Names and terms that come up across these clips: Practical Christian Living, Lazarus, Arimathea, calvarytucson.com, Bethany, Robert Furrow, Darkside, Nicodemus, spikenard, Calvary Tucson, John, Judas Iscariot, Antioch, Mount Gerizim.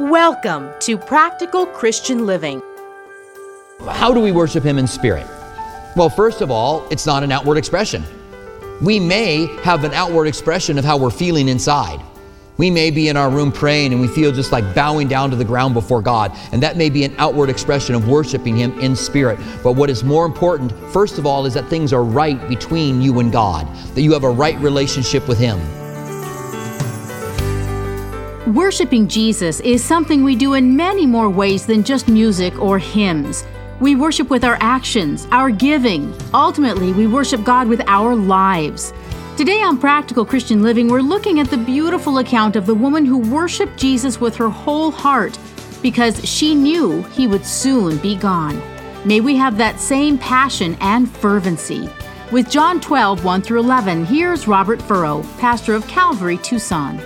Welcome to Practical Christian Living. How do we worship Him in spirit? Well, first of all, it's not an outward expression. We may have an outward expression of how we're feeling inside. We may be in our room praying and we feel just like bowing down to the ground before God, and that may be an outward expression of worshiping Him in spirit. But what is more important, first of all, is that things are right between you and God, that you have a right relationship with Him. Worshiping Jesus is something we do in many more ways than just music or hymns. We worship with our actions, our giving. Ultimately, we worship God with our lives. Today on Practical Christian Living, we're looking at the beautiful account of the woman who worshiped Jesus with her whole heart because she knew He would soon be gone. May we have that same passion and fervency. With John 12:1-11, here's Robert Furrow, pastor of Calvary Tucson.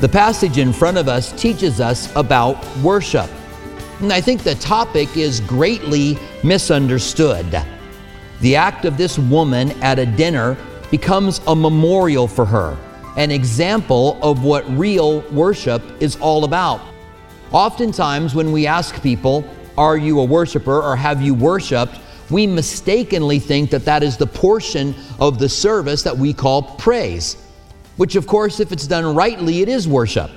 The passage in front of us teaches us about worship. And I think the topic is greatly misunderstood. The act of this woman at a dinner becomes a memorial for her, an example of what real worship is all about. Oftentimes when we ask people, are you a worshiper or have you worshiped? We mistakenly think that is the portion of the service that we call praise, which of course, if it's done rightly, it is worship.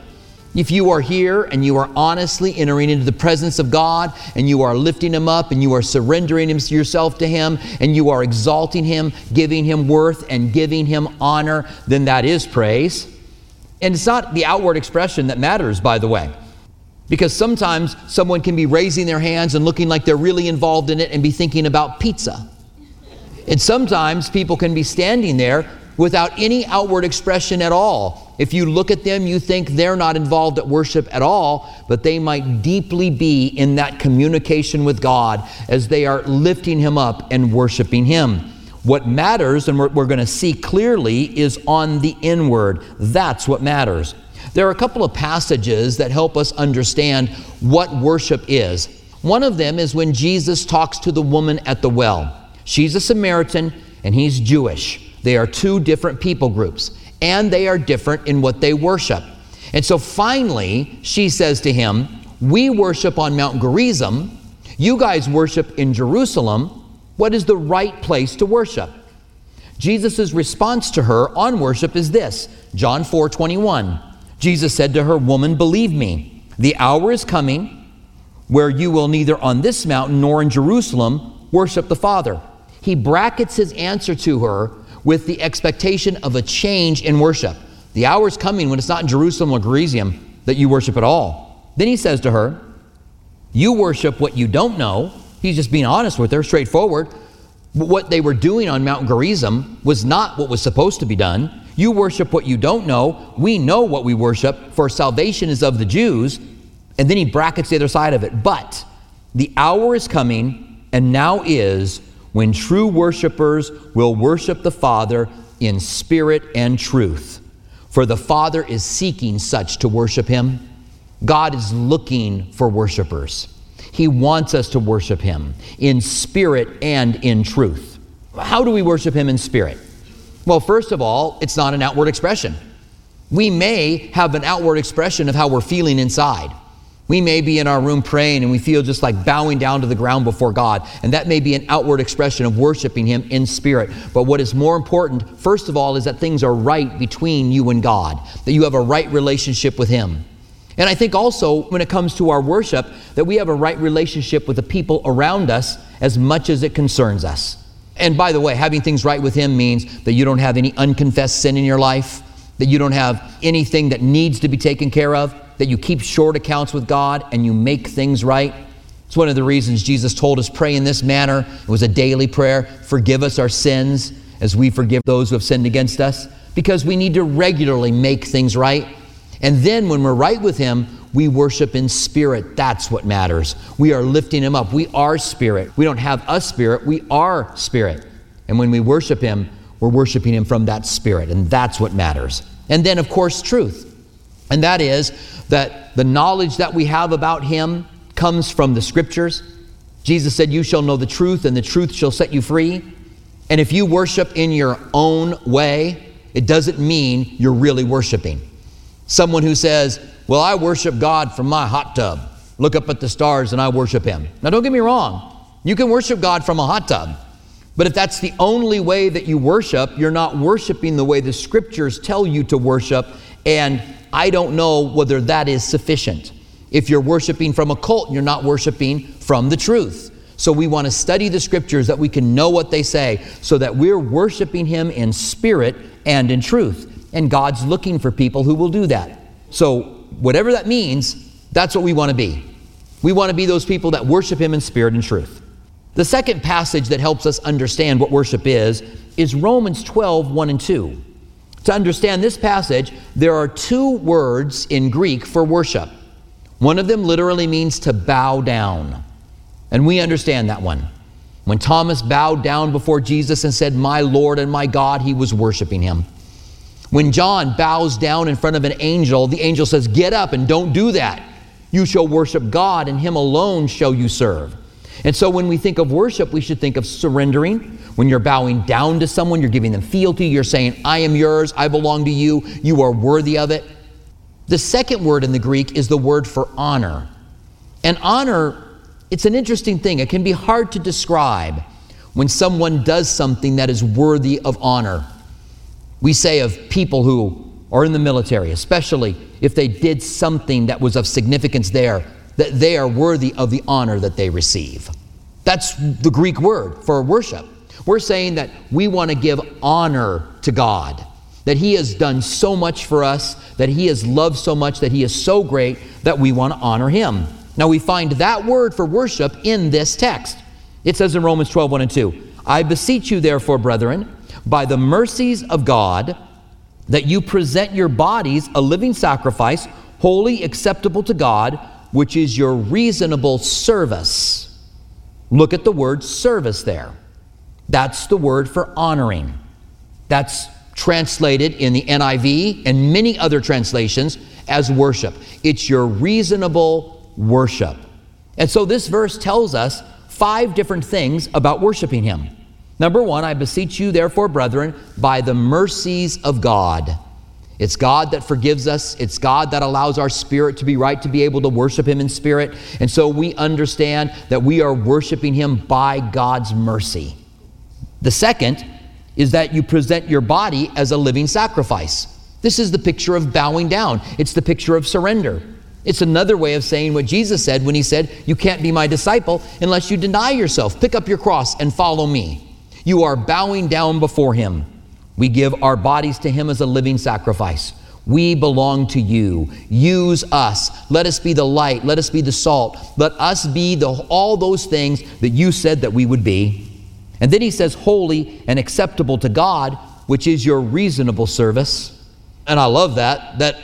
If you are here and you are honestly entering into the presence of God and you are lifting Him up and you are surrendering yourself to Him and you are exalting Him, giving Him worth and giving Him honor, then that is praise. And it's not the outward expression that matters, by the way, because sometimes someone can be raising their hands and looking like they're really involved in it and be thinking about pizza. And sometimes people can be standing there without any outward expression at all. If you look at them, you think they're not involved at worship at all, but they might deeply be in that communication with God as they are lifting Him up and worshiping Him. What matters, and we're going to see clearly, is on the inward. That's what matters. There are a couple of passages that help us understand what worship is. One of them is when Jesus talks to the woman at the well. She's a Samaritan and he's Jewish. They are two different people groups, and they are different in what they worship. And so finally, she says to him, we worship on Mount Gerizim. You guys worship in Jerusalem. What is the right place to worship? Jesus' response to her on worship is this, John 4:21. Jesus said to her, woman, believe me, the hour is coming where you will neither on this mountain nor in Jerusalem worship the Father. He brackets His answer to her with the expectation of a change in worship. The hour's coming when it's not in Jerusalem or Gerizim that you worship at all. Then He says to her, you worship what you don't know. He's just being honest with her, straightforward. What they were doing on Mount Gerizim was not what was supposed to be done. You worship what you don't know. We know what we worship, for salvation is of the Jews. And then He brackets the other side of it. But the hour is coming, and now is, when true worshipers will worship the Father in spirit and truth. For the Father is seeking such to worship Him. God is looking for worshipers. He wants us to worship Him in spirit and in truth. How do we worship Him in spirit? Well, first of all, it's not an outward expression. We may have an outward expression of how we're feeling inside. We may be in our room praying and we feel just like bowing down to the ground before God, and that may be an outward expression of worshiping Him in spirit. But what is more important, first of all, is that things are right between you and God, that you have a right relationship with Him. And I think also when it comes to our worship, that we have a right relationship with the people around us as much as it concerns us. And by the way, having things right with Him means that you don't have any unconfessed sin in your life, that you don't have anything that needs to be taken care of, that you keep short accounts with God and you make things right. It's one of the reasons Jesus told us, pray in this manner. It was a daily prayer. Forgive us our sins as we forgive those who have sinned against us, because we need to regularly make things right. And then when we're right with Him, we worship in spirit. That's what matters. We are lifting Him up. We are spirit. We don't have a spirit. We are spirit. And when we worship Him, we're worshiping Him from that spirit. And that's what matters. And then, of course, truth. And that is that the knowledge that we have about Him comes from the Scriptures. Jesus said, you shall know the truth and the truth shall set you free. And if you worship in your own way, it doesn't mean you're really worshiping. Someone who says, well, I worship God from my hot tub. Look up at the stars and I worship him. Now, don't get me wrong. You can worship God from a hot tub. But if that's the only way that you worship, you're not worshiping the way the scriptures tell you to worship. And I don't know whether that is sufficient. If you're worshiping from a cult, you're not worshiping from the truth. So we want to study the scriptures that we can know what they say so that we're worshiping him in spirit and in truth. And God's looking for people who will do that. So whatever that means, that's what we want to be. We want to be those people that worship him in spirit and truth. The second passage that helps us understand what worship is Romans 12:1-2. To understand this passage, there are two words in Greek for worship. One of them literally means to bow down. And we understand that one. When Thomas bowed down before Jesus and said, "My Lord and my God," he was worshiping him. When John bows down in front of an angel, the angel says, "Get up and don't do that. You shall worship God, and him alone shall you serve." And so when we think of worship, we should think of surrendering. When you're bowing down to someone, you're giving them fealty. You're saying, "I am yours. I belong to you. You are worthy of it." The second word in the Greek is the word for honor. And honor, it's an interesting thing. It can be hard to describe when someone does something that is worthy of honor. We say of people who are in the military, especially if they did something that was of significance there, that they are worthy of the honor that they receive. That's the Greek word for worship. We're saying that we want to give honor to God, that he has done so much for us, that he has loved so much, that he is so great, that we want to honor him. Now we find that word for worship in this text. It says in Romans 12:1-2, "I beseech you therefore, brethren, by the mercies of God, that you present your bodies a living sacrifice, holy, acceptable to God, which is your reasonable service." Look at the word service there. That's the word for honoring. That's translated in the NIV and many other translations as worship. It's your reasonable worship. And so this verse tells us 5 different things about worshiping him. Number 1, "I beseech you, therefore, brethren, by the mercies of God." It's God that forgives us. It's God that allows our spirit to be right, to be able to worship him in spirit. And so we understand that we are worshiping him by God's mercy. The second is that you present your body as a living sacrifice. This is the picture of bowing down. It's the picture of surrender. It's another way of saying what Jesus said when he said, "You can't be my disciple unless you deny yourself. Pick up your cross and follow me." You are bowing down before him. We give our bodies to him as a living sacrifice. We belong to you. Use us. Let us be the light. Let us be the salt. Let us be all those things that you said that we would be. And then he says, "Holy and acceptable to God, which is your reasonable service." And I love that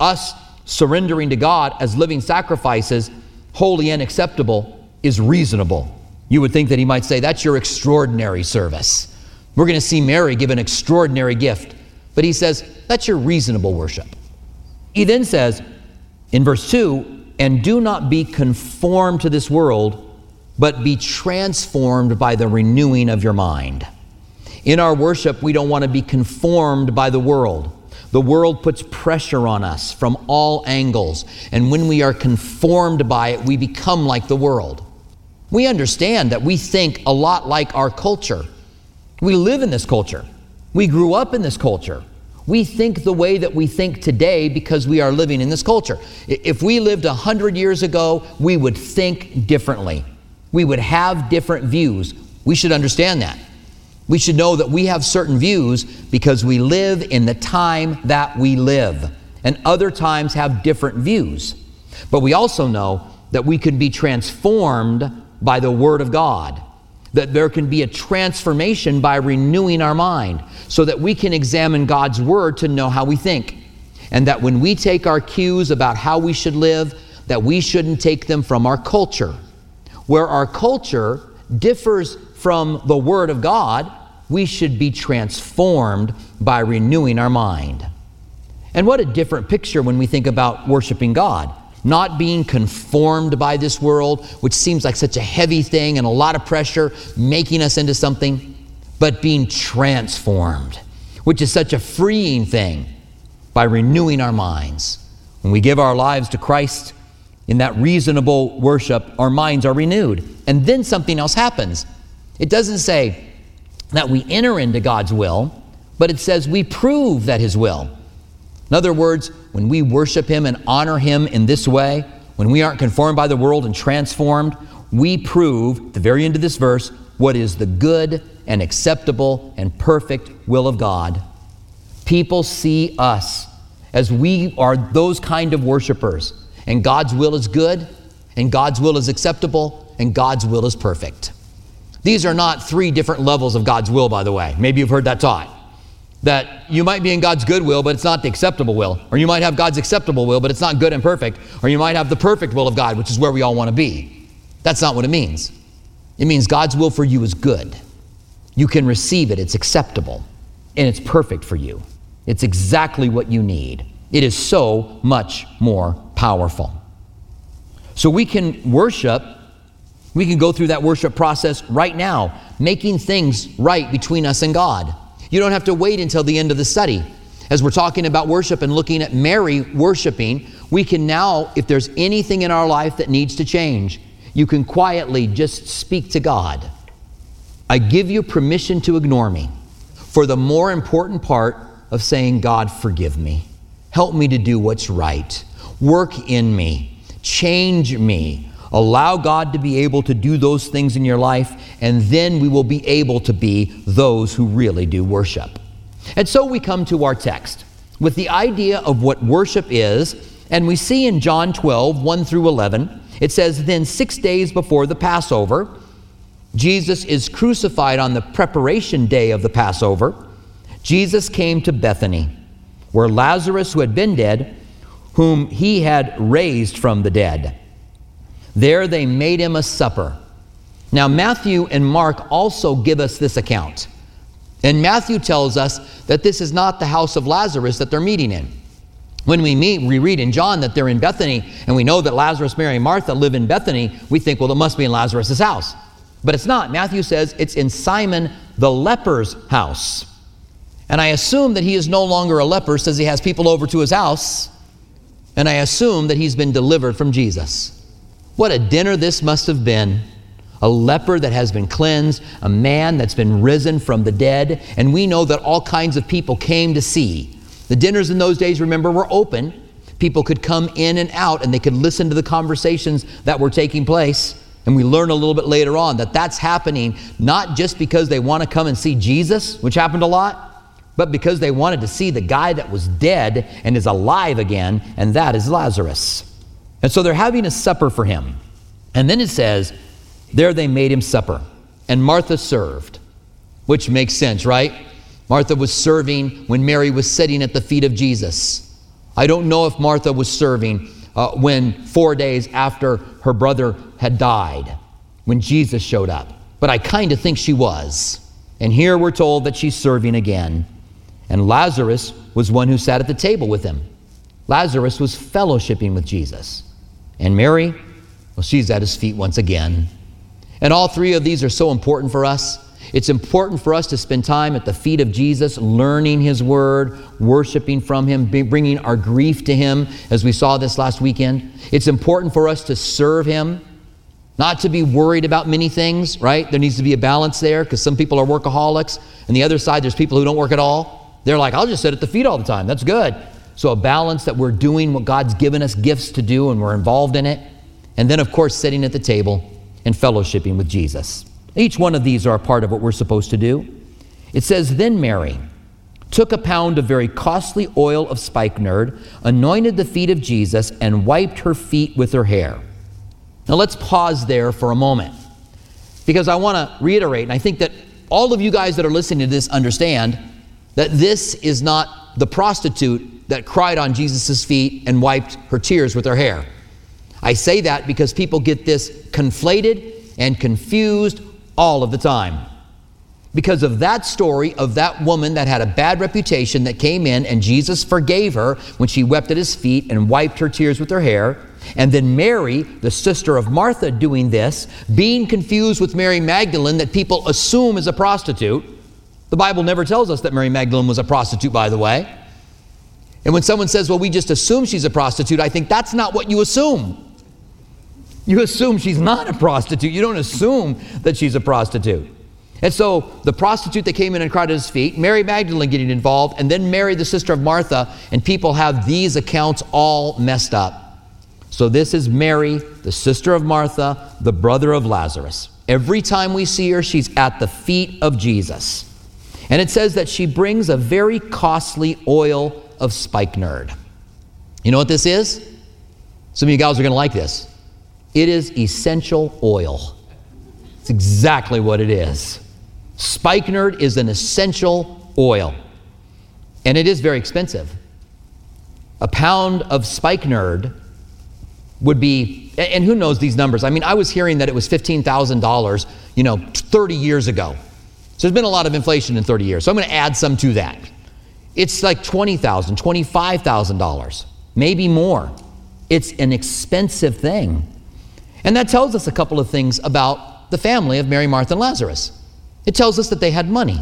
us surrendering to God as living sacrifices, holy and acceptable, is reasonable. You would think that he might say, "That's your extraordinary service." We're going to see Mary give an extraordinary gift. But he says, "That's your reasonable worship." He then says in verse 2, "And do not be conformed to this world, but be transformed by the renewing of your mind." In our worship, we don't want to be conformed by the world. The world puts pressure on us from all angles. And when we are conformed by it, we become like the world. We understand that we think a lot like our culture. We live in this culture. We grew up in this culture. We think the way that we think today because we are living in this culture. If we lived 100 years ago, we would think differently. We would have different views. We should understand that. We should know that we have certain views because we live in the time that we live, and other times have different views. But we also know that we can be transformed by the Word of God, that there can be a transformation by renewing our mind so that we can examine God's Word to know how we think, and that when we take our cues about how we should live, that we shouldn't take them from our culture. Where our culture differs from the Word of God, we should be transformed by renewing our mind. And what a different picture when we think about worshiping God. Not being conformed by this world, which seems like such a heavy thing and a lot of pressure, making us into something, but being transformed, which is such a freeing thing. by renewing our minds. When we give our lives to Christ in that reasonable worship, our minds are renewed. And then something else happens. It doesn't say that we enter into God's will, but it says we prove that His will. In other words, when we worship Him and honor Him in this way, when we aren't conformed by the world and transformed, we prove, at the very end of this verse, what is the good and acceptable and perfect will of God. People see us as we are those kind of worshipers, and God's will is good, and God's will is acceptable, and God's will is perfect. These are not three different levels of God's will, by the way. Maybe you've heard that taught. That you might be in God's good will, but it's not the acceptable will. Or you might have God's acceptable will, but it's not good and perfect. Or you might have the perfect will of God, which is where we all want to be. That's not what it means. It means God's will for you is good. You can receive it. It's acceptable. And it's perfect for you. It's exactly what you need. It is so much more powerful. So we can worship. We can go through that worship process right now, making things right between us and God. You don't have to wait until the end of the study. As we're talking about worship and looking at Mary worshiping, we can now, if there's anything in our life that needs to change, you can quietly just speak to God. I give you permission to ignore me for the more important part of saying, God, forgive me. Help me to do what's right. Work in me. Change me. Allow God to be able to do those things in your life, and then we will be able to be those who really do worship. And so we come to our text with the idea of what worship is, and we see in John 12, 1 through 11, it says, Then 6 days before the Passover, Jesus is crucified on the preparation day of the Passover. Jesus came to Bethany, where Lazarus, who had been dead, whom he had raised from the dead. There they made him a supper. Now Matthew and Mark also give us this account. And Matthew tells us that this is not the house of Lazarus that they're meeting in. When we read in John that they're in Bethany, and we know that Lazarus, Mary, and Martha live in Bethany, we think, well, it must be in Lazarus' house. But it's not. Matthew says it's in Simon the leper's house. And I assume that he is no longer a leper, says he has people over to his house, and I assume that he's been delivered from Jesus. What a dinner this must have been. A leper that has been cleansed, a man that's been risen from the dead, and we know that all kinds of people came to see. The dinners in those days, remember, were open. People could come in and out, and they could listen to the conversations that were taking place. And we learn a little bit later on that that's happening not just because they want to come and see Jesus, which happened a lot, but because they wanted to see the guy that was dead and is alive again, and that is Lazarus. And so they're having a supper for him. And then it says, there they made him supper, and Martha served, which makes sense, right? Martha was serving when Mary was sitting at the feet of Jesus. I don't know if Martha was serving when 4 days after her brother had died, when Jesus showed up, but I kind of think she was. And here we're told that she's serving again. And Lazarus was one who sat at the table with him. Lazarus was fellowshipping with Jesus. And Mary, well, she's at his feet once again. And all three of these are so important for us. It's important for us to spend time at the feet of Jesus, learning His Word, worshiping from Him, bringing our grief to Him, as we saw this last weekend. It's important for us to serve Him, not to be worried about many things, right? There needs to be a balance there, because some people are workaholics, and the other side, there's people who don't work at all. They're like, I'll just sit at the feet all the time. That's good. So a balance that we're doing what God's given us gifts to do and we're involved in it. And then, of course, sitting at the table and fellowshipping with Jesus. Each one of these are a part of what we're supposed to do. It says, Then Mary took a pound of very costly oil of spikenard, anointed the feet of Jesus, and wiped her feet with her hair. Now let's pause there for a moment, because I want to reiterate, and I think that all of you guys that are listening to this understand that this is not the prostitute that cried on Jesus' feet and wiped her tears with her hair. I say that because people get this conflated and confused all of the time. Because of that story of that woman that had a bad reputation that came in and Jesus forgave her when she wept at His feet and wiped her tears with her hair. And then Mary, the sister of Martha, doing this, being confused with Mary Magdalene that people assume is a prostitute. The Bible never tells us that Mary Magdalene was a prostitute, by the way. And when someone says, well, we just assume she's a prostitute, I think that's not what you assume. You assume she's not a prostitute. You don't assume that she's a prostitute. And so the prostitute that came in and cried at his feet, Mary Magdalene getting involved, and then Mary, the sister of Martha, and people have these accounts all messed up. So this is Mary, the sister of Martha, the brother of Lazarus. Every time we see her, she's at the feet of Jesus. And it says that she brings a very costly oil of spikenard. You know what this is? Some of you guys are going to like this. It is essential oil. It's exactly what it is. Spikenard is an essential oil, and it is very expensive. A pound of spikenard would be, and who knows these numbers? I mean, I was hearing that it was $15,000, 30 years ago. So there's been a lot of inflation in 30 years. So I'm going to add some to that. It's like $20,000, $25,000, maybe more. It's an expensive thing. And that tells us a couple of things about the family of Mary, Martha, and Lazarus. It tells us that they had money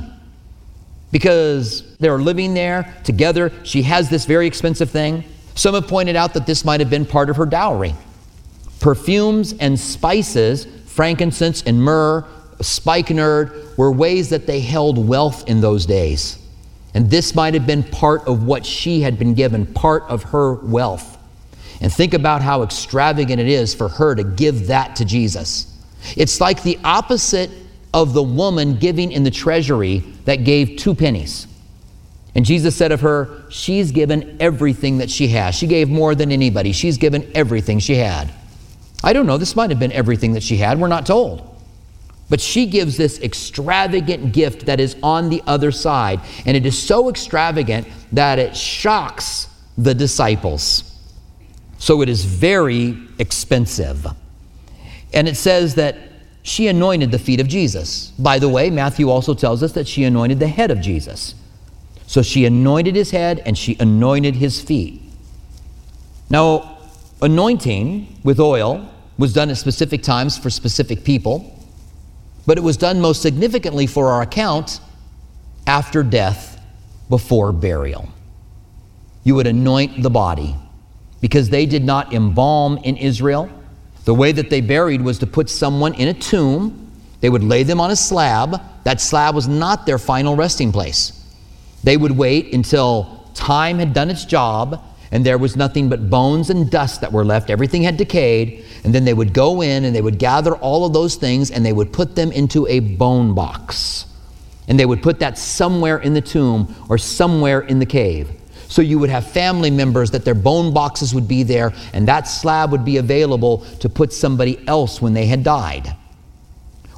because they were living there together. She has this very expensive thing. Some have pointed out that this might have been part of her dowry. Perfumes and spices, frankincense and myrrh, spikenard, were ways that they held wealth in those days. And this might have been part of what she had been given, part of her wealth. And think about how extravagant it is for her to give that to Jesus. It's like the opposite of the woman giving in the treasury that gave 2 pennies. And Jesus said of her, she's given everything that she has. She gave more than anybody. She's given everything she had. I don't know. This might have been everything that she had. We're not told. But she gives this extravagant gift that is on the other side. And it is so extravagant that it shocks the disciples. So it is very expensive. And it says that she anointed the feet of Jesus. By the way, Matthew also tells us that she anointed the head of Jesus. So she anointed his head and she anointed his feet. Now, anointing with oil was done at specific times for specific people, but it was done most significantly for our account after death, before burial. You would anoint the body because they did not embalm in Israel. The way that they buried was to put someone in a tomb. They would lay them on a slab. That slab was not their final resting place. They would wait until time had done its job and there was nothing but bones and dust that were left. Everything had decayed. And then they would go in and they would gather all of those things and they would put them into a bone box. And they would put that somewhere in the tomb or somewhere in the cave. So you would have family members that their bone boxes would be there, and that slab would be available to put somebody else when they had died.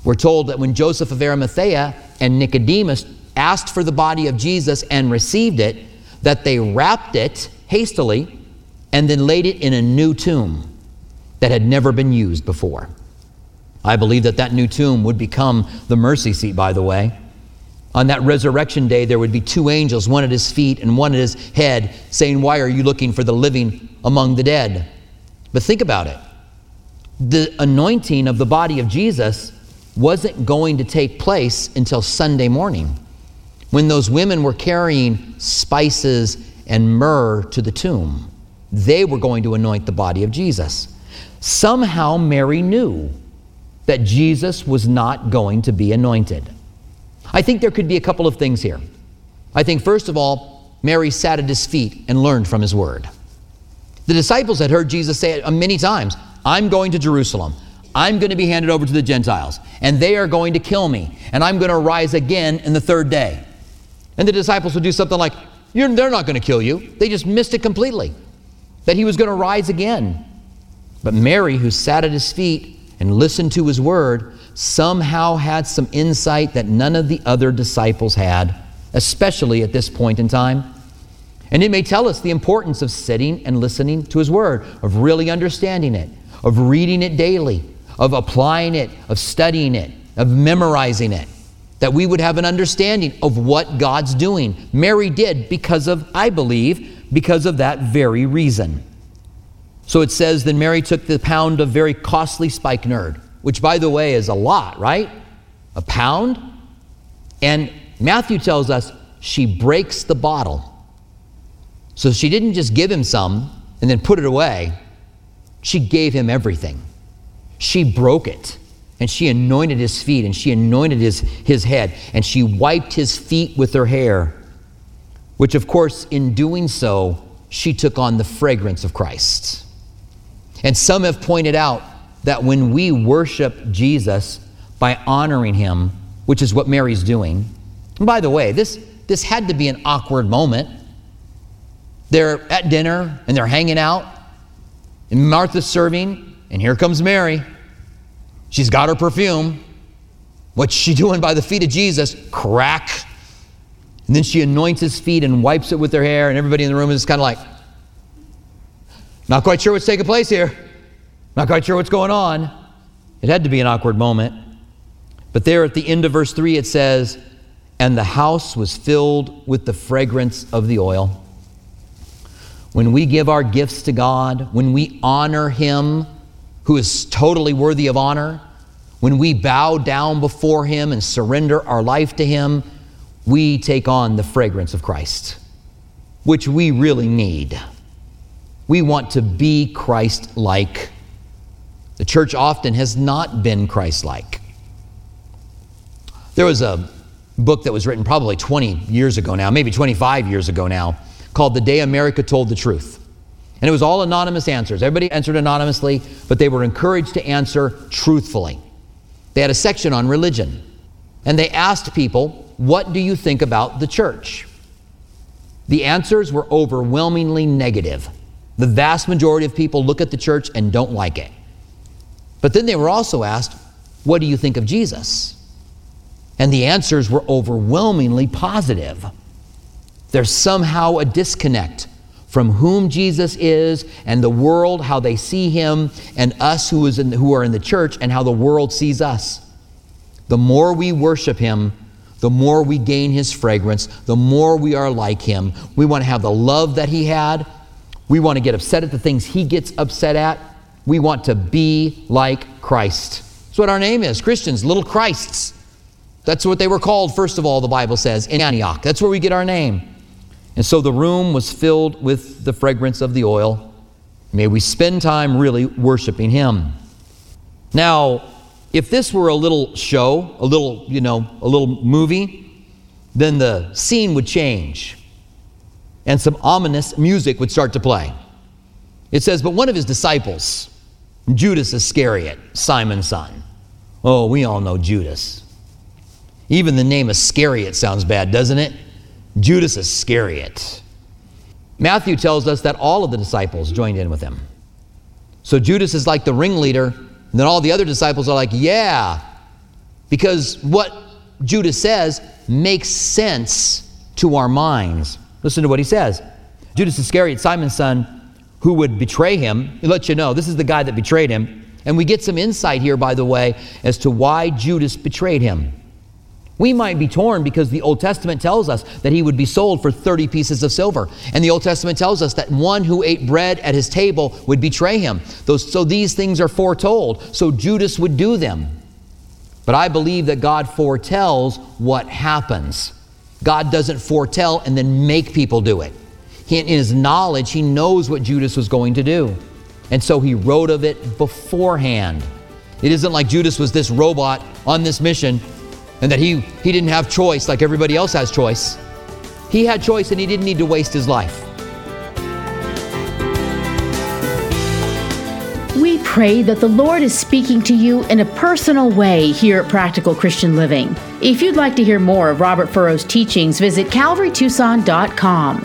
We're told that when Joseph of Arimathea and Nicodemus asked for the body of Jesus and received it, that they wrapped it hastily and then laid it in a new tomb that had never been used before. I believe that that new tomb would become the mercy seat, by the way. On that resurrection day, there would be 2 angels, one at his feet and one at his head, saying, why are you looking for the living among the dead? But think about it. The anointing of the body of Jesus wasn't going to take place until Sunday morning, when those women were carrying spices and myrrh to the tomb. They were going to anoint the body of Jesus. Somehow Mary knew that Jesus was not going to be anointed. I think there could be a couple of things here. I think, first of all, Mary sat at his feet and learned from his word. The disciples had heard Jesus say it many times, I'm going to Jerusalem. I'm going to be handed over to the Gentiles, and they are going to kill me, and I'm going to rise again in the 3rd day. And the disciples would do something like, they're not going to kill you. They just missed it completely, that he was going to rise again. But Mary, who sat at his feet and listened to his word, somehow had some insight that none of the other disciples had, especially at this point in time. And it may tell us the importance of sitting and listening to his word, of really understanding it, of reading it daily, of applying it, of studying it, of memorizing it, that we would have an understanding of what God's doing. Mary did because of, I believe, because of that very reason. So it says that Mary took the pound of very costly spikenard, which, by the way, is a lot, right? A pound. And Matthew tells us she breaks the bottle. So she didn't just give him some and then put it away. She gave him everything. She broke it, and she anointed his feet, and she anointed his head, and she wiped his feet with her hair, which, of course, in doing so, she took on the fragrance of Christ. And some have pointed out that when we worship Jesus by honoring him, which is what Mary's doing, and by the way, this had to be an awkward moment. They're at dinner, and they're hanging out, and Martha's serving, and here comes Mary. She's got her perfume. What's she doing by the feet of Jesus? Crack. And then she anoints his feet and wipes it with her hair, and everybody in the room is kind of like, not quite sure what's taking place here. Not quite sure what's going on. It had to be an awkward moment. But there at the end of verse 3, it says, and the house was filled with the fragrance of the oil. When we give our gifts to God, when we honor him, who is totally worthy of honor, when we bow down before him and surrender our life to him, we take on the fragrance of Christ, which we really need. We want to be Christ-like. The church often has not been Christ-like. There was a book that was written probably 20 years ago now, maybe 25 years ago now, called The Day America Told the Truth. And it was all anonymous answers. Everybody answered anonymously, but they were encouraged to answer truthfully. They had a section on religion, and they asked people, what do you think about the church? The answers were overwhelmingly negative. The vast majority of people look at the church and don't like it. But then they were also asked, what do you think of Jesus? And the answers were overwhelmingly positive. There's somehow a disconnect from whom Jesus is and the world, how they see him, and us who are in the church and how the world sees us. The more we worship him, the more we gain his fragrance, the more we are like him. We want to have the love that he had. We want to get upset at the things he gets upset at. We want to be like Christ. That's what our name is, Christians, little Christs. That's what they were called, first of all, the Bible says, in Antioch. That's where we get our name. And so the room was filled with the fragrance of the oil. May we spend time really worshiping him. Now, if this were a little show, a little movie, then the scene would change and some ominous music would start to play. It says, but one of his disciples, Judas Iscariot, Simon's son. Oh, we all know Judas. Even the name Iscariot sounds bad, doesn't it? Judas Iscariot. Matthew tells us that all of the disciples joined in with him. So Judas is like the ringleader, and then all the other disciples are like, yeah, because what Judas says makes sense to our minds. Listen to what he says. Judas Iscariot, Simon's son, who would betray him, he lets you know, this is the guy that betrayed him. And we get some insight here, by the way, as to why Judas betrayed him. We might be torn because the Old Testament tells us that he would be sold for 30 pieces of silver. And the Old Testament tells us that one who ate bread at his table would betray him. So these things are foretold. So Judas would do them. But I believe that God foretells what happens. God doesn't foretell and then make people do it. In his knowledge, he knows what Judas was going to do. And so he wrote of it beforehand. It isn't like Judas was this robot on this mission and that he didn't have choice like everybody else has choice. He had choice and he didn't need to waste his life. We pray that the Lord is speaking to you in a personal way here at Practical Christian Living. If you'd like to hear more of Robert Furrow's teachings, visit calvarytucson.com.